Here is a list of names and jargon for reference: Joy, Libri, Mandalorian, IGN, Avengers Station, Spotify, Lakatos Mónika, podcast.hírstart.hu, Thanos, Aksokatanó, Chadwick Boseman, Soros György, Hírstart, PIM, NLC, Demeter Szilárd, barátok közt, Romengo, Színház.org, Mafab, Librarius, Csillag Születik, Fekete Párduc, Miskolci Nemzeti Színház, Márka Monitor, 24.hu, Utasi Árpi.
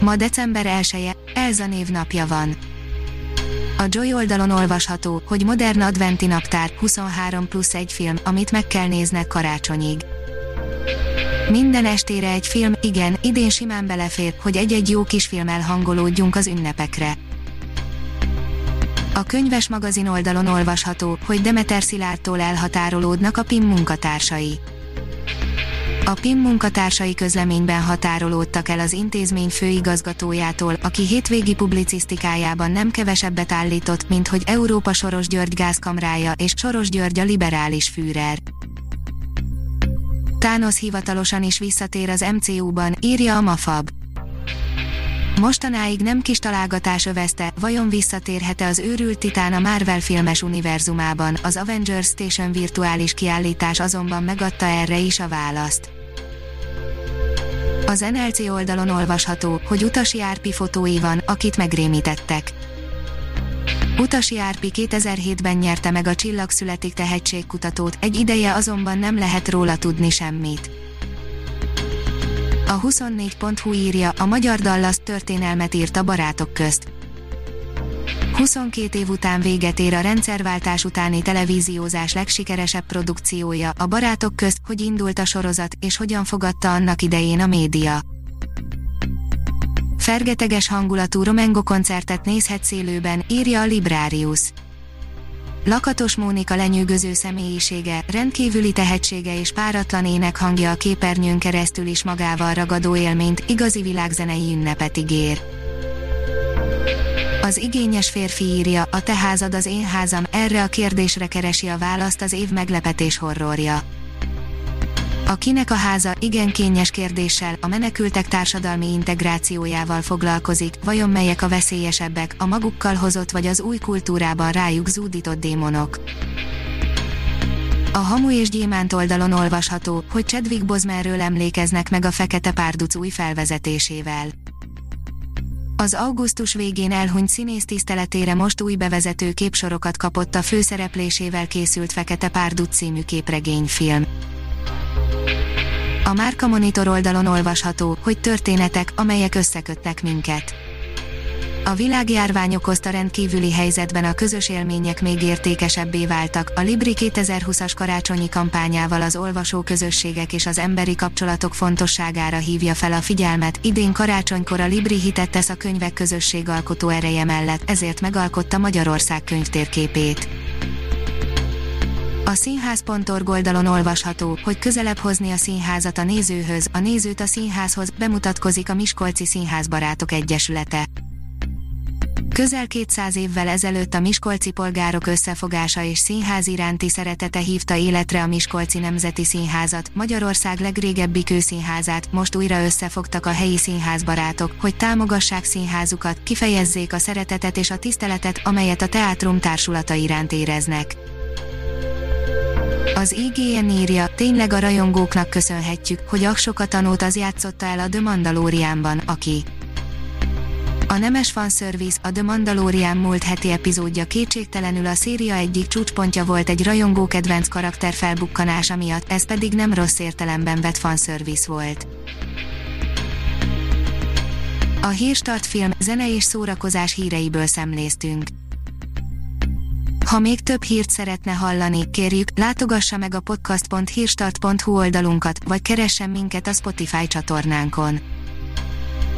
Ma december 1-e, Elza névnapja van. A Joy oldalon olvasható, hogy modern adventi naptár, 23+1 film, amit meg kell nézned karácsonyig. Minden estére egy film, igen, idén simán belefér, hogy egy-egy jó kis filmmel hangolódjunk az ünnepekre. A könyves magazin oldalon olvasható, hogy Demeter Szilárdtól elhatárolódnak a PIM munkatársai. A PIM munkatársai közleményben határolódtak el az intézmény főigazgatójától, aki hétvégi publicisztikájában nem kevesebbet állított, mint hogy Európa Soros György gázkamrája és Soros György a liberális Führer. Thanos hivatalosan is visszatér az MCU-ban, írja a Mafab. Mostanáig nem kis találgatás övezte, vajon visszatérhet-e az őrült titán a Marvel filmes univerzumában, az Avengers Station virtuális kiállítás azonban megadta erre is a választ. Az NLC oldalon olvasható, hogy Utasi Árpi fotói van, akit megrémítettek. Utasi Árpi 2007-ben nyerte meg a Csillag Születik tehetségkutatót, egy ideje azonban nem lehet róla tudni semmit. A 24.hu írja, a magyar Dallas történelmet írt a Barátok közt. 22 év után véget ér a rendszerváltás utáni televíziózás legsikeresebb produkciója, a Barátok közt, hogy indult a sorozat, és hogyan fogadta annak idején a média. Fergeteges hangulatú Romengo koncertet nézhetsz élőben, írja a Librarius. Lakatos Mónika lenyűgöző személyisége, rendkívüli tehetsége és páratlan énekhangja a képernyőn keresztül is magával ragadó élményt, igazi világzenei ünnepet ígér. Az igényes férfi írja, a te házad az én házam, erre a kérdésre keresi a választ az év meglepetés horrorja. A Kinek a háza igen kényes kérdéssel, a menekültek társadalmi integrációjával foglalkozik, vajon melyek a veszélyesebbek, a magukkal hozott vagy az új kultúrában rájuk zúdított démonok. A Hamu és Gyémánt oldalon olvasható, hogy Chadwick Bosemanről emlékeznek meg a Fekete Párduc új felvezetésével. Az augusztus végén elhunyt színész tiszteletére most új bevezető képsorokat kapott a főszereplésével készült Fekete Párduc című képregényfilm. A Márka Monitor oldalon olvasható, hogy történetek, amelyek összekötnek minket. A világjárvány okozta rendkívüli helyzetben a közös élmények még értékesebbé váltak, a Libri 2020-as karácsonyi kampányával az olvasóközösségek és az emberi kapcsolatok fontosságára hívja fel a figyelmet, idén karácsonykor a Libri hitet tesz a könyvek közösségalkotó ereje mellett, ezért megalkotta Magyarország könyvtérképét. A Színház.org oldalon olvasható, hogy közelebb hozni a színházat a nézőhöz, a nézőt a színházhoz, bemutatkozik a Miskolci Színház Barátok Egyesülete. Közel 200 évvel ezelőtt a miskolci polgárok összefogása és színház iránti szeretete hívta életre a Miskolci Nemzeti Színházat, Magyarország legrégebbi kőszínházát, most újra összefogtak a helyi színházbarátok, hogy támogassák színházukat, kifejezzék a szeretetet és a tiszteletet, amelyet a teátrum társulata iránt éreznek. Az IGN írja, tényleg a rajongóknak köszönhetjük, hogy Aksokatanót az játszotta el a The Mandalorianban, aki. A nemes fanservice, a The Mandalorian múlt heti epizódja kétségtelenül a széria egyik csúcspontja volt egy rajongó kedvenc karakter felbukkanása miatt, ez pedig nem rossz értelemben vett fanservice volt. A Hírstart film, zene és szórakozás híreiből szemléztünk. Ha még több hírt szeretne hallani, kérjük, látogassa meg a podcast.hírstart.hu oldalunkat, vagy keressen minket a Spotify csatornánkon.